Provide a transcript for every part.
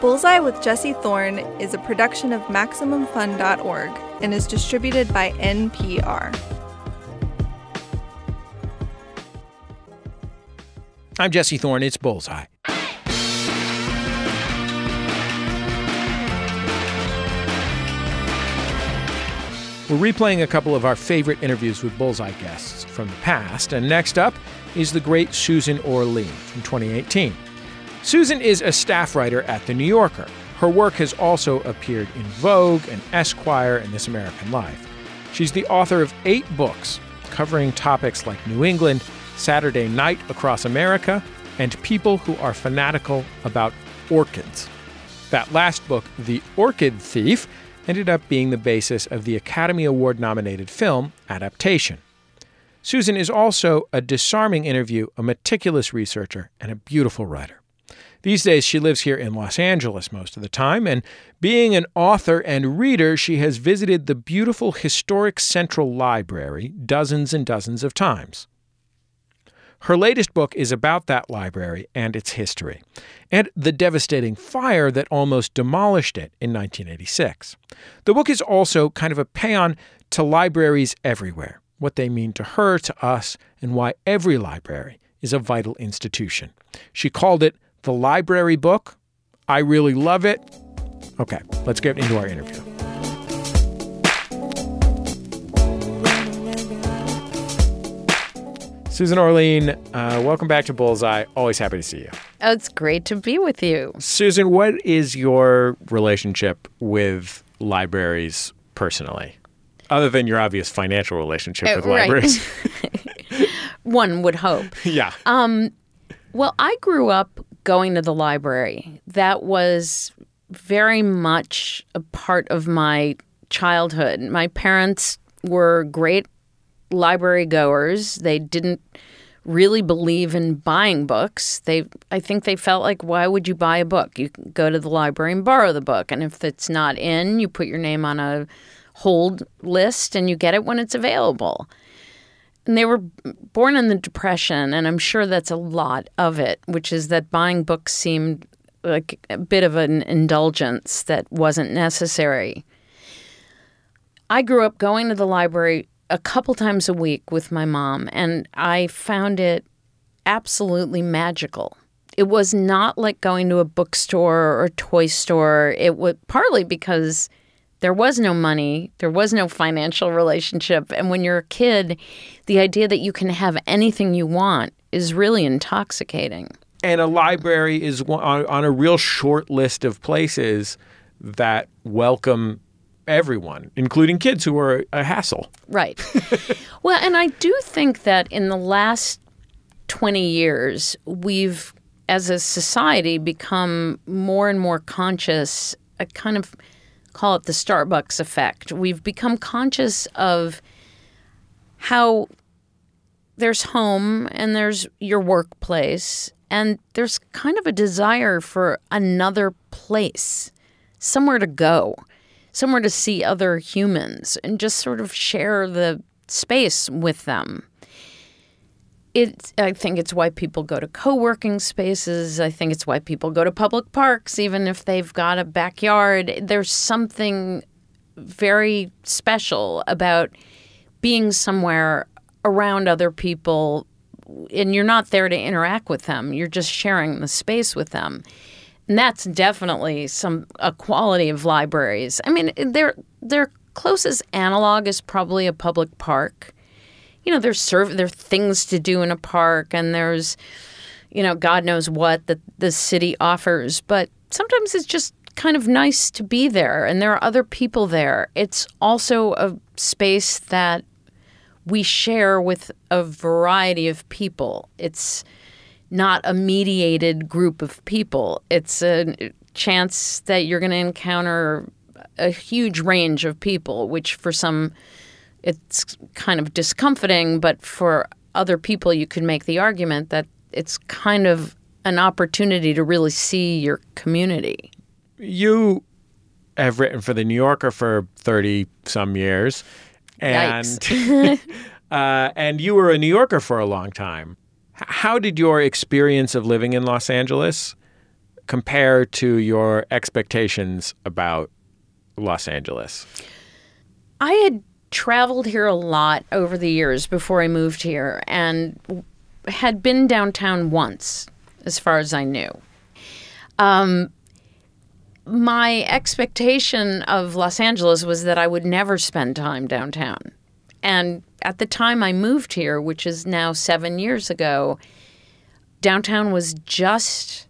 Bullseye with Jesse Thorne is a production of MaximumFun.org and is distributed by NPR. I'm Jesse Thorne. It's Bullseye. We're replaying a couple of our favorite interviews with Bullseye guests from the past. And next up is the great Susan Orlean from 2018. Susan is a staff writer at The New Yorker. Her work has also appeared in Vogue and Esquire and This American Life. She's the author of 8 books covering topics like New England, Saturday Night across America, and people who are fanatical about orchids. That last book, The Orchid Thief, ended up being the basis of the Academy Award-nominated film, Adaptation. Susan is also a disarming interview, a meticulous researcher, and a beautiful writer. These days, she lives here in Los Angeles most of the time, and being an author and reader, she has visited the beautiful historic Central Library dozens and dozens of times. Her latest book is about that library and its history, and the devastating fire that almost demolished it in 1986. The book is also kind of a paean to libraries everywhere, what they mean to her, to us, and why every library is a vital institution. She called it The Library Book. I really love it. Okay, let's get into our interview. Susan Orlean, welcome back to Bullseye. Always happy to see you. Oh, it's great to be with you. Susan, what is your relationship with libraries personally, other than your obvious financial relationship with libraries? One would hope. Yeah. Well, I grew up going to the library. That was very much a part of my childhood. My parents were great library goers. They didn't really believe in buying books. I think they felt like, why would you buy a book? You can go to the library and borrow the book. And if it's not in, you put your name on a hold list and you get it when it's available. And they were born in the Depression, and I'm sure that's a lot of it, which is that buying books seemed like a bit of an indulgence that wasn't necessary. I grew up going to the library a couple times a week with my mom, and I found it absolutely magical. It was not like going to a bookstore or a toy store. It was partly because there was no money, there was no financial relationship, and when you're a kid, the idea that you can have anything you want is really intoxicating. And a library is on a real short list of places that welcome everyone, including kids who are a hassle. Right. Well, and I do think that in the last 20 years, we've, as a society, become more and more conscious. I kind of call it the Starbucks effect. We've become conscious of how there's home and there's your workplace, and there's kind of a desire for another place, somewhere to go, somewhere to see other humans and just sort of share the space with them. I think it's why people go to co-working spaces. I think it's why people go to public parks, even if they've got a backyard. There's something very special about being somewhere around other people, and you're not there to interact with them. You're just sharing the space with them. And that's definitely a quality of libraries. I mean, their closest analog is probably a public park. You know, there are things to do in a park, and there's, you know, God knows what that the city offers. But sometimes it's just kind of nice to be there, and there are other people there. It's also a space that we share with a variety of people. It's not a mediated group of people. It's a chance that you're going to encounter a huge range of people, which for some it's kind of discomforting, but for other people you could make the argument that it's kind of an opportunity to really see your community. You have written for The New Yorker for 30-some years. And and you were a New Yorker for a long time. How did your experience of living in Los Angeles compare to your expectations about Los Angeles? I had traveled here a lot over the years before I moved here and had been downtown once, as far as I knew. My expectation of Los Angeles was that I would never spend time downtown. And at the time I moved here, which is now 7 years ago, downtown was just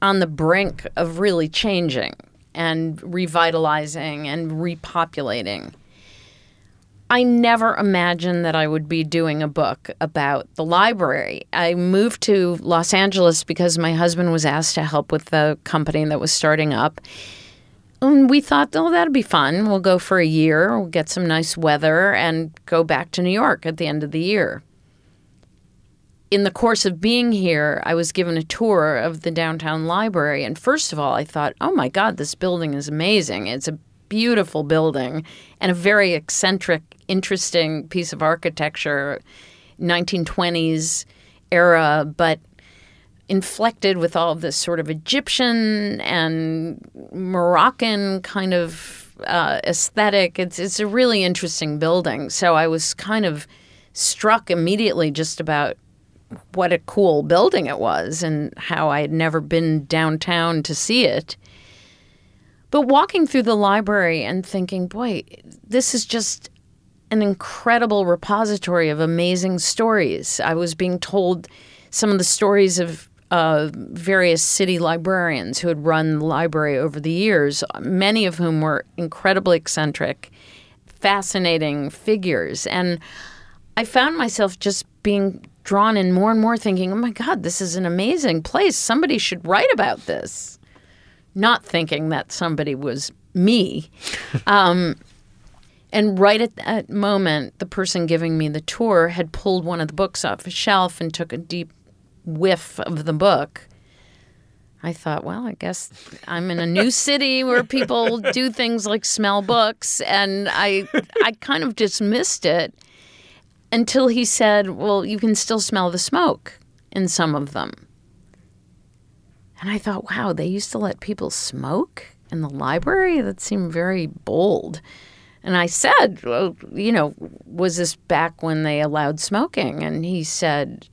on the brink of really changing and revitalizing and repopulating. I never imagined that I would be doing a book about the library. I moved to Los Angeles because my husband was asked to help with the company that was starting up. And we thought, oh, that'd be fun. We'll go for a year, we'll get some nice weather, and go back to New York at the end of the year. In the course of being here, I was given a tour of the downtown library. And first of all, I thought, oh, my God, this building is amazing. It's a beautiful building and a very eccentric, interesting piece of architecture, 1920s era, but inflected with all this sort of Egyptian and Moroccan kind of aesthetic. It's a really interesting building. So I was kind of struck immediately just about what a cool building it was and how I had never been downtown to see it. But walking through the library and thinking, boy, this is just an incredible repository of amazing stories. I was being told some of the stories of various city librarians who had run the library over the years, many of whom were incredibly eccentric, fascinating figures. And I found myself just being drawn in more and more thinking, oh, my God, this is an amazing place. Somebody should write about this. Not thinking that somebody was me. And right at that moment, the person giving me the tour had pulled one of the books off a shelf and took a deep whiff of the book. I thought, well, I guess I'm in a new city where people do things like smell books. And I kind of dismissed it until he said, well, you can still smell the smoke in some of them. And I thought, wow, they used to let people smoke in the library? That seemed very bold. And I said, well, you know, was this back when they allowed smoking? And he said,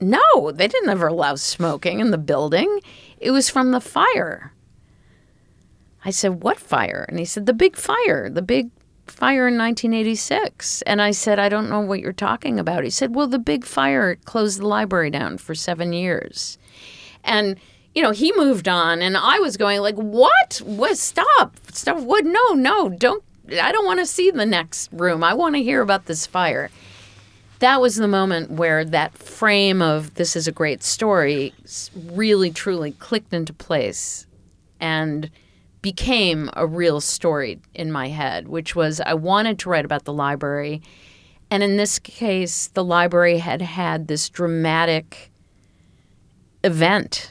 no, they didn't ever allow smoking in the building. It was from the fire. I said, what fire? And he said, the big fire in 1986. And I said, I don't know what you're talking about. He said, well, the big fire closed the library down for 7 years. And, you know, he moved on and I was going like, what? Stop. What? No, don't. I don't want to see the next room. I want to hear about this fire. That was the moment where that frame of this is a great story really, truly clicked into place and became a real story in my head, which was I wanted to write about the library. And in this case, the library had had this dramatic event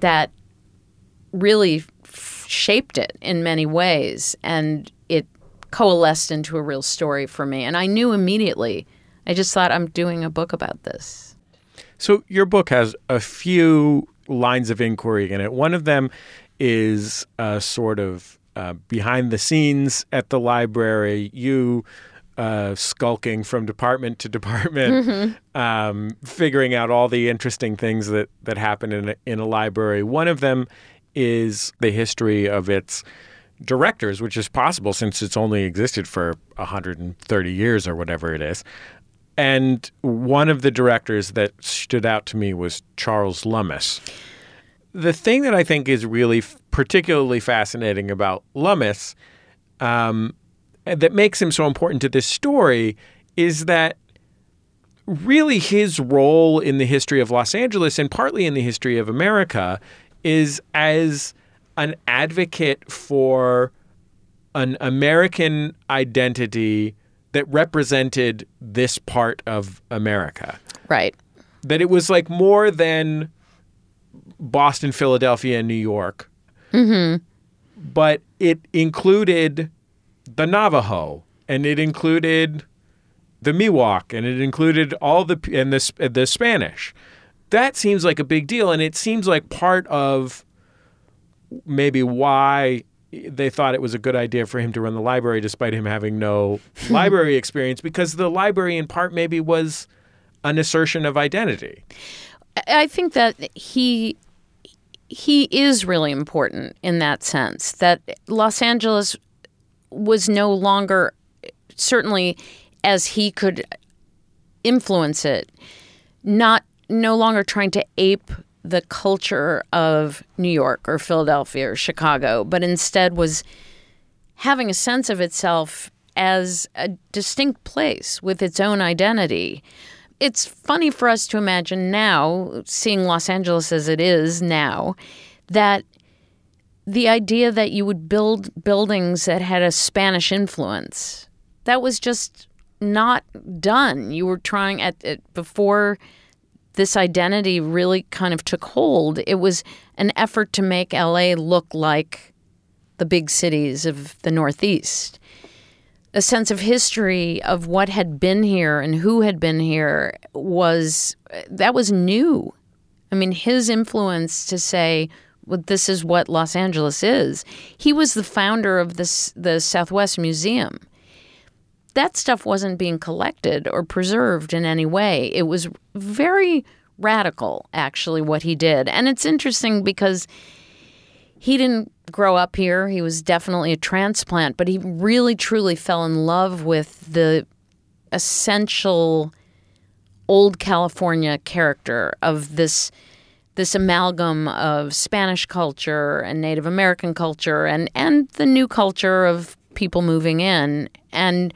that really shaped it in many ways, and it coalesced into a real story for me. And I knew immediately. I just thought, I'm doing a book about this. So your book has a few lines of inquiry in it. One of them is sort of behind the scenes at the library. You skulking from department to department, mm-hmm. Figuring out all the interesting things that happen in a library. One of them is the history of its directors, which is possible since it's only existed for 130 years or whatever it is. And one of the directors that stood out to me was Charles Lummis. The thing that I think is really particularly fascinating about Lummis that makes him so important to this story is that really his role in the history of Los Angeles and partly in the history of America is as an advocate for an American identity that represented this part of America. Right. That it was like more than Boston, Philadelphia, and New York. Mm-hmm. But it included the Navajo, and it included the Miwok, and it included all the Spanish. that seems like a big deal, and it seems like part of maybe why they thought it was a good idea for him to run the library despite him having no library experience, because the library in part maybe was an assertion of identity. I think that he is really important in that sense, that Los Angeles was no longer, certainly as he could influence it, no longer trying to ape the culture of New York or Philadelphia or Chicago, but instead was having a sense of itself as a distinct place with its own identity. It's funny for us to imagine now, seeing Los Angeles as it is now, that the idea that you would build buildings that had a Spanish influence, that was just not done. You were trying before this identity really kind of took hold, it was an effort to make L.A. look like the big cities of the Northeast. A sense of history of what had been here and who had been here was new. I mean, his influence to say, well, this is what Los Angeles is. He was the founder of the Southwest Museum. That stuff wasn't being collected or preserved in any way. It was very radical, actually, what he did. And it's interesting because he didn't grow up here. He was definitely a transplant, but he really, truly fell in love with the essential old California character of this amalgam of Spanish culture and Native American culture and the new culture of people moving in, and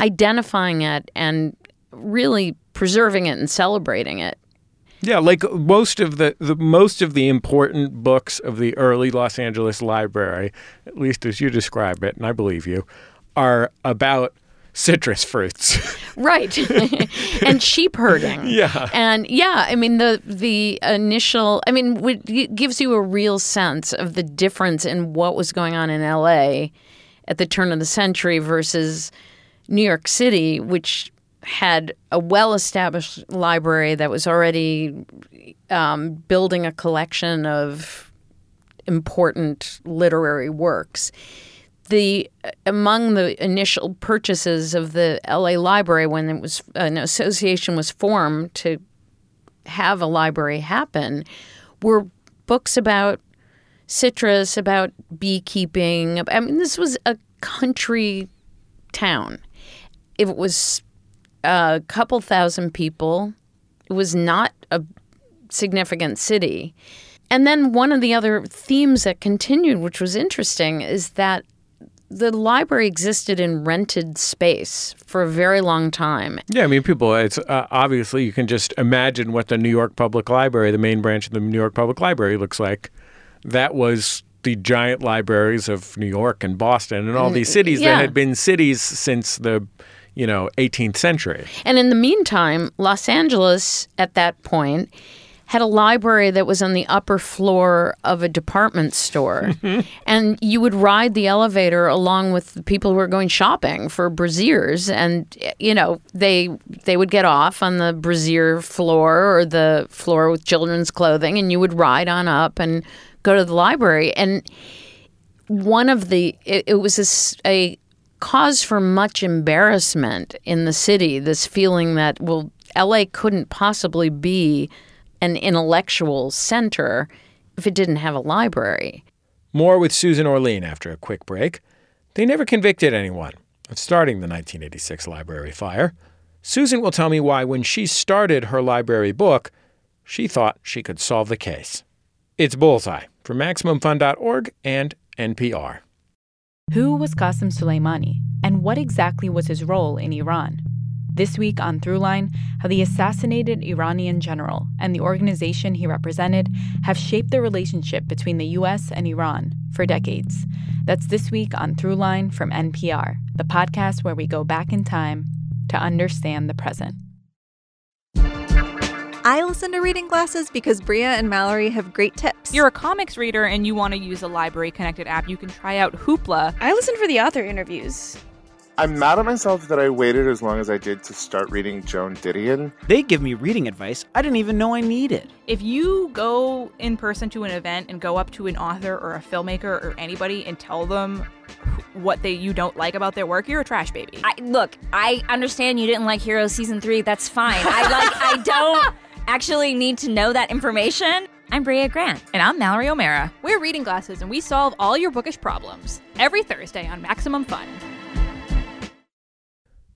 identifying it and really preserving it and celebrating it. Yeah, like most of the important books of the early Los Angeles library, at least as you describe it, and I believe you, are about citrus fruits. Right. And sheep herding. Yeah. And yeah, I mean, the initial, I mean, it gives you a real sense of the difference in what was going on in L.A. at the turn of the century versus New York City, which had a well-established library that was already building a collection of important literary works. Among the initial purchases of the LA Library, when it was an association was formed to have a library happen, were books about citrus, about beekeeping. I mean, this was a country town. It was a couple thousand people. It was not a significant city. And then one of the other themes that continued, which was interesting, is that the library existed in rented space for a very long time. Yeah, I mean, people, it's obviously you can just imagine what the New York Public Library, the main branch of the New York Public Library, looks like. That was the giant libraries of New York and Boston and all these cities that had been cities since the, 18th century. And in the meantime, Los Angeles at that point had a library that was on the upper floor of a department store. And you would ride the elevator along with the people who were going shopping for brassieres. And, they would get off on the brassiere floor or the floor with children's clothing, and you would ride on up and go to the library. And it was a cause for much embarrassment in the city, this feeling that, well, L.A. couldn't possibly be an intellectual center if it didn't have a library. More with Susan Orlean after a quick break. They never convicted anyone of starting the 1986 library fire. Susan will tell me why, when she started her library book, she thought she could solve the case. It's Bullseye from MaximumFun.org and NPR. Who was Qasem Soleimani, and what exactly was his role in Iran? This week on ThruLine, how the assassinated Iranian general and the organization he represented have shaped the relationship between the U.S. and Iran for decades. That's this week on ThruLine from NPR, the podcast where we go back in time to understand the present. I listen to Reading Glasses because Bria and Mallory have great tips. You're a comics reader and you want to use a library-connected app, you can try out Hoopla. I listen for the author interviews. I'm mad at myself that I waited as long as I did to start reading Joan Didion. They give me reading advice I didn't even know I needed. If you go in person to an event and go up to an author or a filmmaker or anybody and tell them what you don't like about their work, you're a trash baby. Look, I understand you didn't like Heroes Season 3. That's fine. I don't actually need to know that information. I'm Bria Grant. And I'm Mallory O'Mara. We're Reading Glasses, and we solve all your bookish problems every Thursday on Maximum Fun.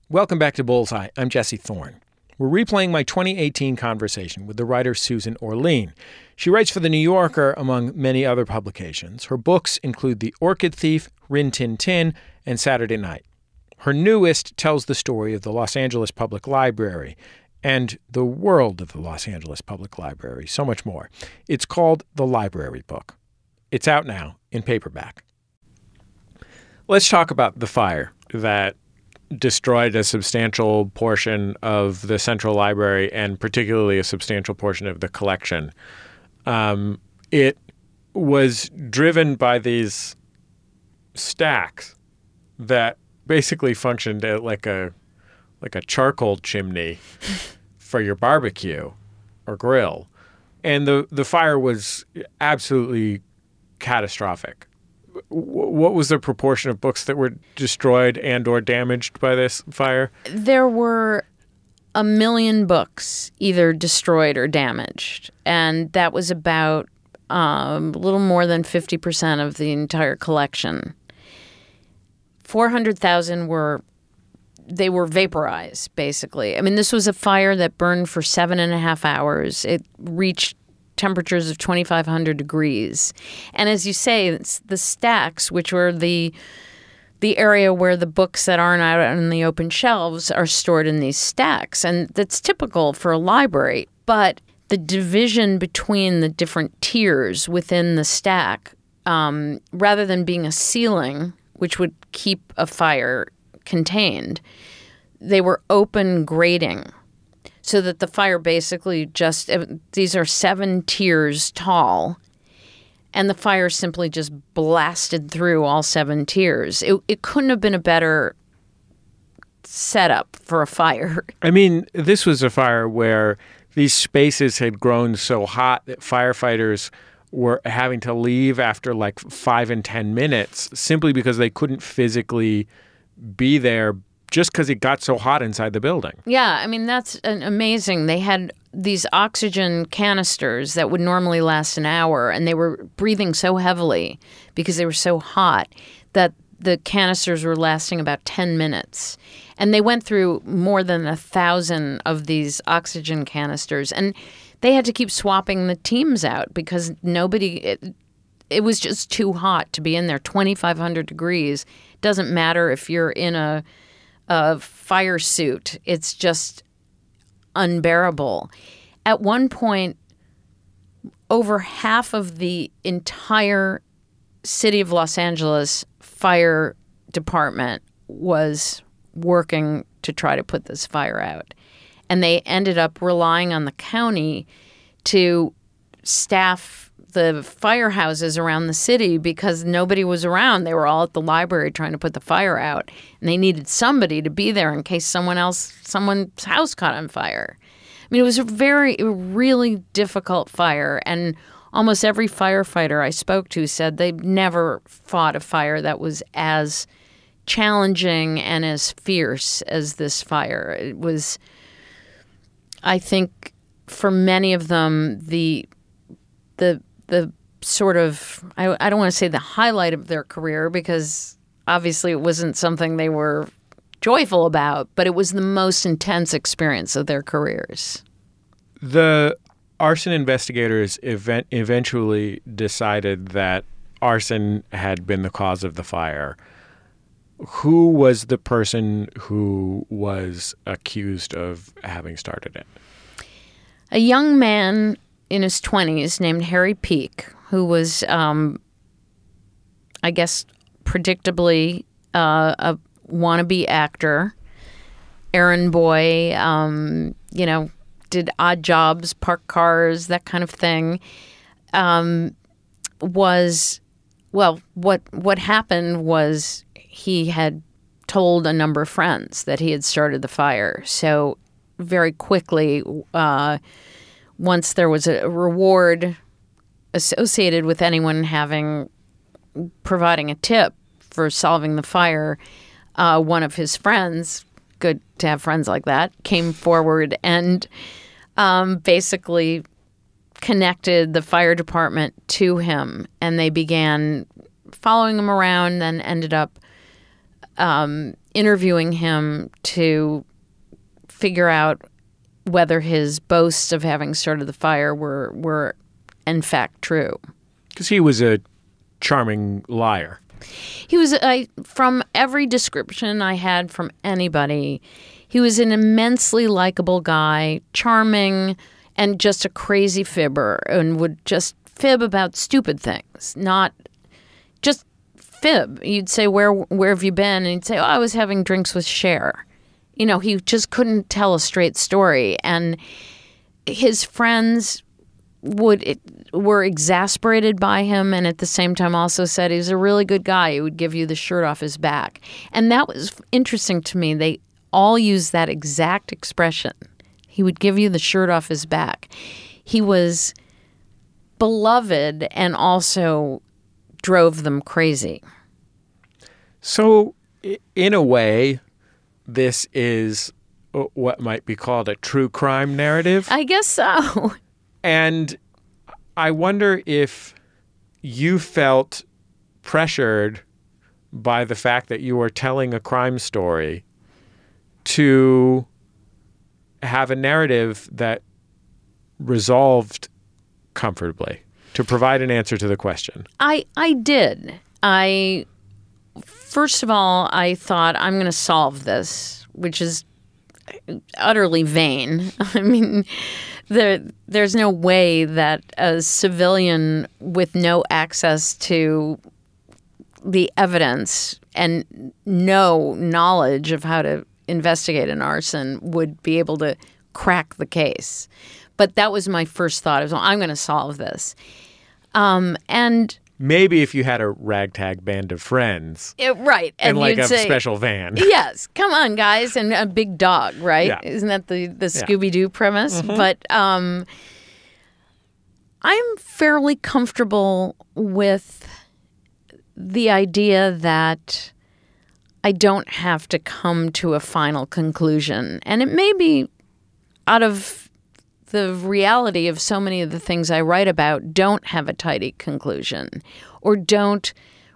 Welcome back to Bullseye. I'm Jesse Thorne. We're replaying my 2018 conversation with the writer Susan Orlean. She writes for The New Yorker, among many other publications. Her books include The Orchid Thief, Rin Tin Tin, and Saturday Night. Her newest tells the story of the Los Angeles Public Library and the world of the Los Angeles Public Library, so much more. It's called The Library Book. It's out now in paperback. Let's talk about the fire that destroyed a substantial portion of the Central Library and particularly a substantial portion of the collection. It was driven by these stacks that basically functioned like a charcoal chimney for your barbecue or grill. And the fire was absolutely catastrophic. What was the proportion of books that were destroyed and or damaged by this fire? There were 1 million books either destroyed or damaged. And that was about a little more than 50% of the entire collection. 400,000 were vaporized, basically. I mean, this was a fire that burned for 7.5 hours. It reached temperatures of 2,500 degrees. And as you say, it's the stacks, which were the area where the books that aren't out on the open shelves are stored in these stacks. And that's typical for a library. But the division between the different tiers within the stack, rather than being a ceiling, which would keep a fire contained, they were open grating. So that the fire basically just, these are 7 tiers tall, and the fire simply just blasted through all 7 tiers. It couldn't have been a better setup for a fire. I mean, this was a fire where these spaces had grown so hot that firefighters were having to leave after like 5 and 10 minutes simply because they couldn't physically be there just because it got so hot inside the building. Yeah, I mean, that's amazing. They had these oxygen canisters that would normally last an hour, and they were breathing so heavily because they were so hot that the canisters were lasting about 10 minutes. And they went through more than 1,000 of these oxygen canisters, and they had to keep swapping the teams out because nobody... It was just too hot to be in there, 2,500 degrees. Doesn't matter if you're in a fire suit. It's just unbearable. At one point, over half of the entire city of Los Angeles fire department was working to try to put this fire out. And they ended up relying on the county to staff the firehouses around the city because nobody was around. They were all at the library trying to put the fire out, and they needed somebody to be there in case someone's house caught on fire. I mean, it was a really difficult fire, and almost every firefighter I spoke to said they've never fought a fire that was as challenging and as fierce as this fire. It was, I think, for many of them, the sort of, I don't want to say the highlight of their career because obviously it wasn't something they were joyful about, but it was the most intense experience of their careers. The arson investigators eventually decided that arson had been the cause of the fire. Who was the person who was accused of having started it? A young man in his 20s named Harry Peak, who was, I guess, predictably a wannabe actor, errand boy, did odd jobs, parked cars, that kind of thing, was, well, what happened was he had told a number of friends that he had started the fire. So very quickly, once there was a reward associated with anyone providing a tip for solving the fire, one of his friends, good to have friends like that, came forward and basically connected the fire department to him. And they began following him around, then ended up interviewing him to figure out whether his boasts of having started the fire were in fact true. Because he was a charming liar. He was, from every description I had from anybody, he was an immensely likable guy, charming, and just a crazy fibber, and would just fib about stupid things, not just fib. You'd say, where have you been? And he'd say, oh, I was having drinks with Cher. You know, he just couldn't tell a straight story. And his friends were exasperated by him, and at the same time also said he was a really good guy who would give you the shirt off his back. And that was interesting to me. They all used that exact expression. He would give you the shirt off his back. He was beloved and also drove them crazy. So in a way, this is what might be called a true crime narrative? I guess so. And I wonder if you felt pressured by the fact that you were telling a crime story to have a narrative that resolved comfortably, to provide an answer to the question. I did. First of all, I thought, I'm going to solve this, which is utterly vain. I mean, there's no way that a civilian with no access to the evidence and no knowledge of how to investigate an arson would be able to crack the case. But that was my first thought. I was, well, I'm going to solve this. And maybe if you had a ragtag band of friends. Right. And like a special van. Yes. Come on, guys. And a big dog, right? Yeah. Isn't that the Scooby-Doo premise? Mm-hmm. But I'm fairly comfortable with the idea that I don't have to come to a final conclusion. And it may be out of the reality of so many of the things I write about don't have a tidy conclusion or don't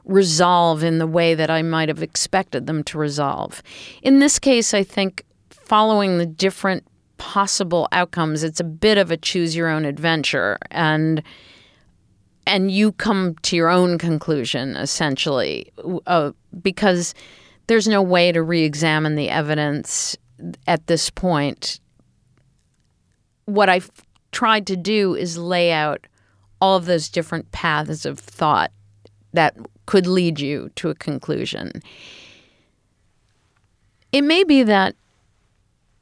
resolve in the way that I might have expected them to resolve. In this case, I think following the different possible outcomes, it's a bit of a choose-your-own-adventure, and you come to your own conclusion, essentially, because there's no way to re-examine the evidence at this point. What I've tried to do is lay out all of those different paths of thought that could lead you to a conclusion. It may be that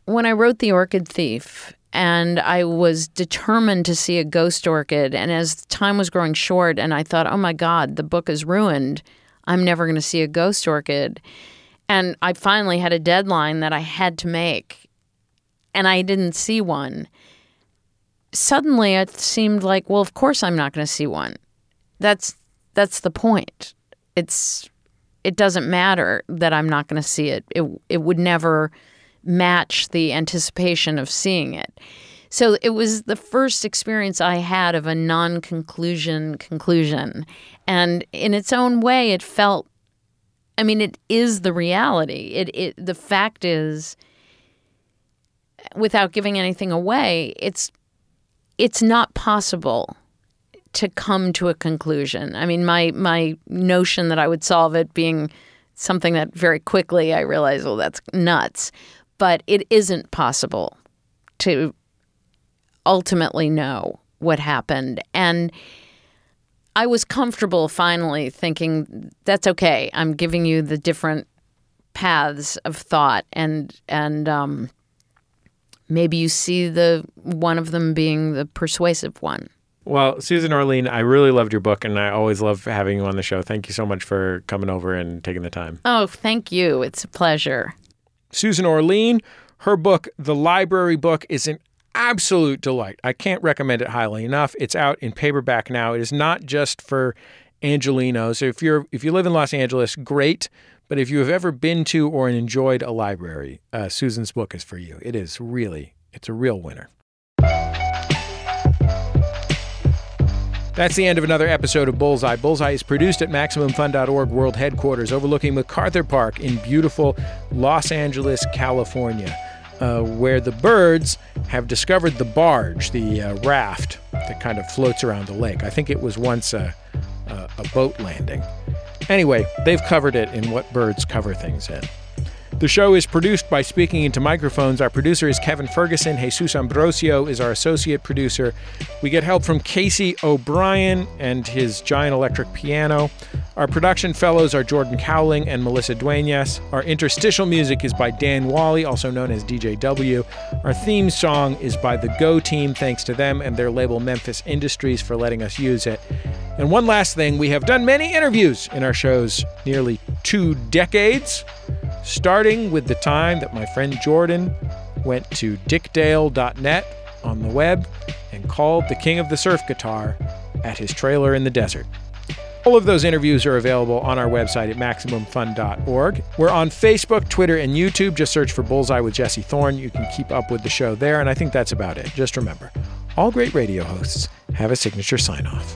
when I wrote The Orchid Thief and I was determined to see a ghost orchid, and as time was growing short and I thought, oh my God, the book is ruined, I'm never going to see a ghost orchid. And I finally had a deadline that I had to make and I didn't see one. Suddenly it seemed like, well, of course I'm not going to see one. That's the point. It doesn't matter that I'm not going to see it. It would never match the anticipation of seeing it. So it was the first experience I had of a non-conclusion conclusion. And in its own way, it felt, I mean, it is the reality. It the fact is, without giving anything away, it's not possible to come to a conclusion. I mean, my notion that I would solve it being something that very quickly I realized, well, that's nuts. But it isn't possible to ultimately know what happened. And I was comfortable finally thinking, that's okay. I'm giving you the different paths of thought, and maybe you see the one of them being the persuasive one. Well, Susan Orlean, I really loved your book, and I always love having you on the show. Thank you so much for coming over and taking the time. Oh, thank you. It's a pleasure. Susan Orlean, her book, The Library Book, is an absolute delight. I can't recommend it highly enough. It's out in paperback now. It is not just for Angelenos. So if you live in Los Angeles, great. But if you have ever been to or enjoyed a library, Susan's book is for you. It is really, it's a real winner. That's the end of another episode of Bullseye. Bullseye is produced at MaximumFun.org world headquarters overlooking MacArthur Park in beautiful Los Angeles, California, where the birds have discovered the barge, the raft that kind of floats around the lake. I think it was once a boat landing. Anyway, they've covered it in what birds cover things in. The show is produced by Speaking Into Microphones. Our producer is Kevin Ferguson. Jesus Ambrosio is our associate producer. We get help from Casey O'Brien and his giant electric piano. Our production fellows are Jordan Cowling and Melissa Duenas. Our interstitial music is by Dan Wally, also known as DJW. Our theme song is by the Go Team. Thanks to them and their label Memphis Industries for letting us use it. And one last thing, we have done many interviews in our shows, nearly 2 decades. Starting with the time that my friend Jordan went to dickdale.net on the web and called the king of the surf guitar at his trailer in the desert. All of those interviews are available on our website at MaximumFun.org. We're on Facebook, Twitter, and YouTube. Just search for Bullseye with Jesse Thorne. You can keep up with the show there, and I think that's about it. Just remember, all great radio hosts have a signature sign-off.